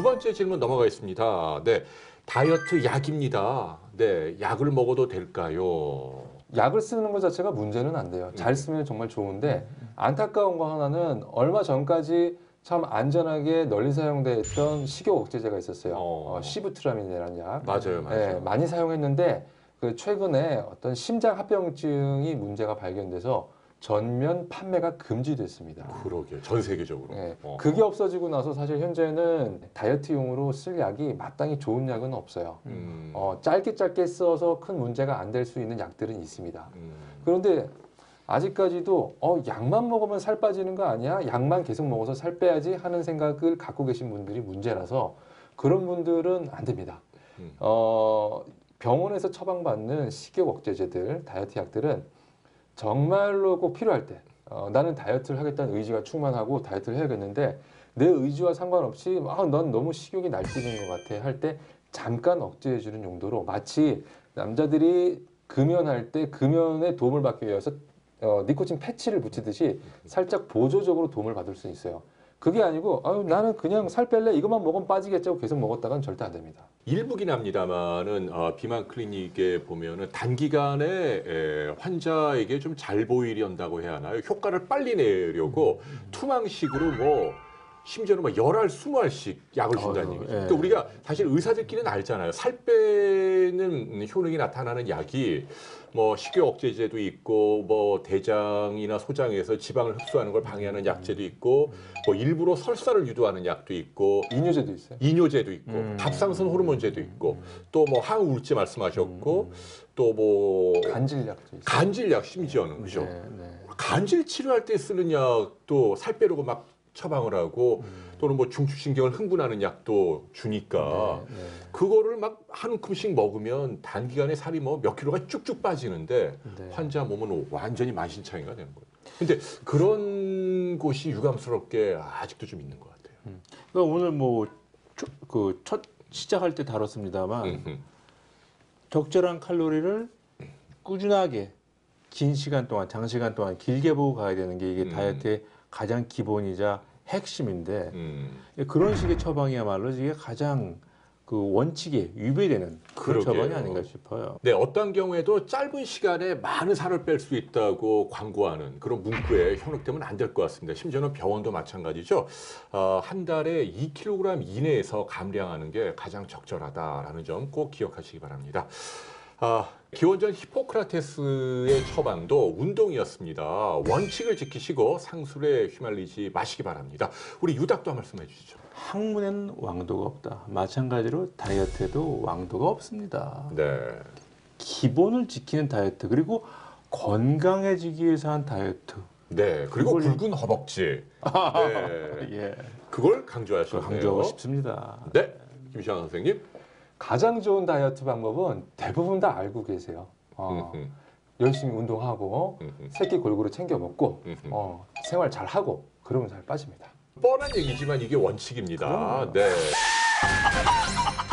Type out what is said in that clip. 두 번째 질문 넘어가겠습니다. 네, 다이어트 약입니다. 네, 약을 먹어도 될까요? 약을 쓰는 것 자체가 문제는 안 돼요. 잘 쓰면 정말 좋은데 안타까운 거 하나는 얼마 전까지 참 안전하게 널리 사용됐던 식욕 억제제가 있었어요. 시부트라민이라는 약. 맞아요, 맞아요. 네, 많이 사용했는데 그 최근에 어떤 심장 합병증이 문제가 발견돼서 전면 판매가 금지됐습니다. 그러게요. 전 세계적으로. 네, 그게 없어지고 나서 사실 현재는 다이어트용으로 쓸 약이 마땅히 좋은 약은 없어요. 짧게 써서 큰 문제가 안 될 수 있는 약들은 있습니다. 그런데 아직까지도 약만 먹으면 살 빠지는 거 아니야? 약만 계속 먹어서 살 빼야지 하는 생각을 갖고 계신 분들이 문제라서 그런 분들은 안 됩니다. 병원에서 처방받는 식욕 억제제들, 다이어트 약들은 정말로 꼭 필요할 때 나는 다이어트를 하겠다는 의지가 충만하고 다이어트를 해야겠는데 내 의지와 상관없이 난 너무 식욕이 날뛰는 것 같아 할 때 잠깐 억제해주는 용도로 마치 남자들이 금연할 때 금연에 도움을 받기 위해서 니코틴 패치를 붙이듯이 살짝 보조적으로 도움을 받을 수 있어요. 그게 아니고 나는 그냥 살 뺄래 이것만 먹으면 빠지겠지 하고 계속 먹었다간 절대 안 됩니다. 일부긴 합니다만은 비만 클리닉에 보면은 단기간에 환자에게 좀 잘 보이려고 해야 하나요? 효과를 빨리 내려고 투망식으로 뭐 심지어는 막 10알, 20알씩 약을 준다는 얘기죠. 그러니까 우리가 사실 의사들끼리는 알잖아요. 살 빼는 효능이 나타나는 약이 뭐 식욕 억제제도 있고 뭐 대장이나 소장에서 지방을 흡수하는 걸 방해하는 약제도 있고 뭐 일부러 설사를 유도하는 약도 있고 이뇨제도 있어요. 이뇨제도 있고 갑상선 호르몬제도 있고 또 뭐 항우울제 말씀하셨고 또 뭐 간질약도 있어요. 간질약 심지어는 그죠. 간질 치료할 때 쓰는 약도 살 빼려고 막 처방을 하고 또는 뭐 중추신경을 흥분하는 약도 주니까 그거를 막 한 움큼씩 먹으면 단기간에 살이 뭐 몇 킬로가 쭉쭉 빠지는데 환자 몸은 완전히 만신창이가 되는 거예요. 근데 그런 곳이 유감스럽게 아직도 좀 있는 것 같아요. 그러니까 오늘 뭐 그 첫 시작할 때 다뤘습니다만 적절한 칼로리를 꾸준하게 긴 시간 동안 장시간 동안 길게 보고 가야 되는 게 이게 다이어트의 가장 기본이자 핵심인데 그런 식의 처방이야말로 이게 가장 그 원칙에 위배되는 그런 처방이 아닌가 싶어요. 네, 어떤 경우에도 짧은 시간에 많은 살을 뺄 수 있다고 광고하는 그런 문구에 현혹되면 안 될 것 같습니다. 심지어는 병원도 마찬가지죠. 한 달에 2kg 이내에서 감량하는 게 가장 적절하다라는 점 꼭 기억하시기 바랍니다. 기원전 히포크라테스의 처방도 운동이었습니다. 원칙을 지키시고 상술에 휘말리지 마시기 바랍니다. 우리 유닥도 한 말씀 해주시죠. 학문엔 왕도가 없다. 마찬가지로 다이어트에도 왕도가 없습니다. 네. 기본을 지키는 다이어트 그리고 건강해지기 위해서 한 다이어트. 네. 그리고 굵은 허벅지. 네. 예. 그걸 강조하시네요. 강조하고 싶습니다. 네. 김시환 선생님. 가장 좋은 다이어트 방법은 대부분 다 알고 계세요. 열심히 운동하고 새끼 골고루 챙겨 먹고 생활 잘하고 그러면 잘 빠집니다. 뻔한 얘기지만 이게 원칙입니다. 그럼요. 네.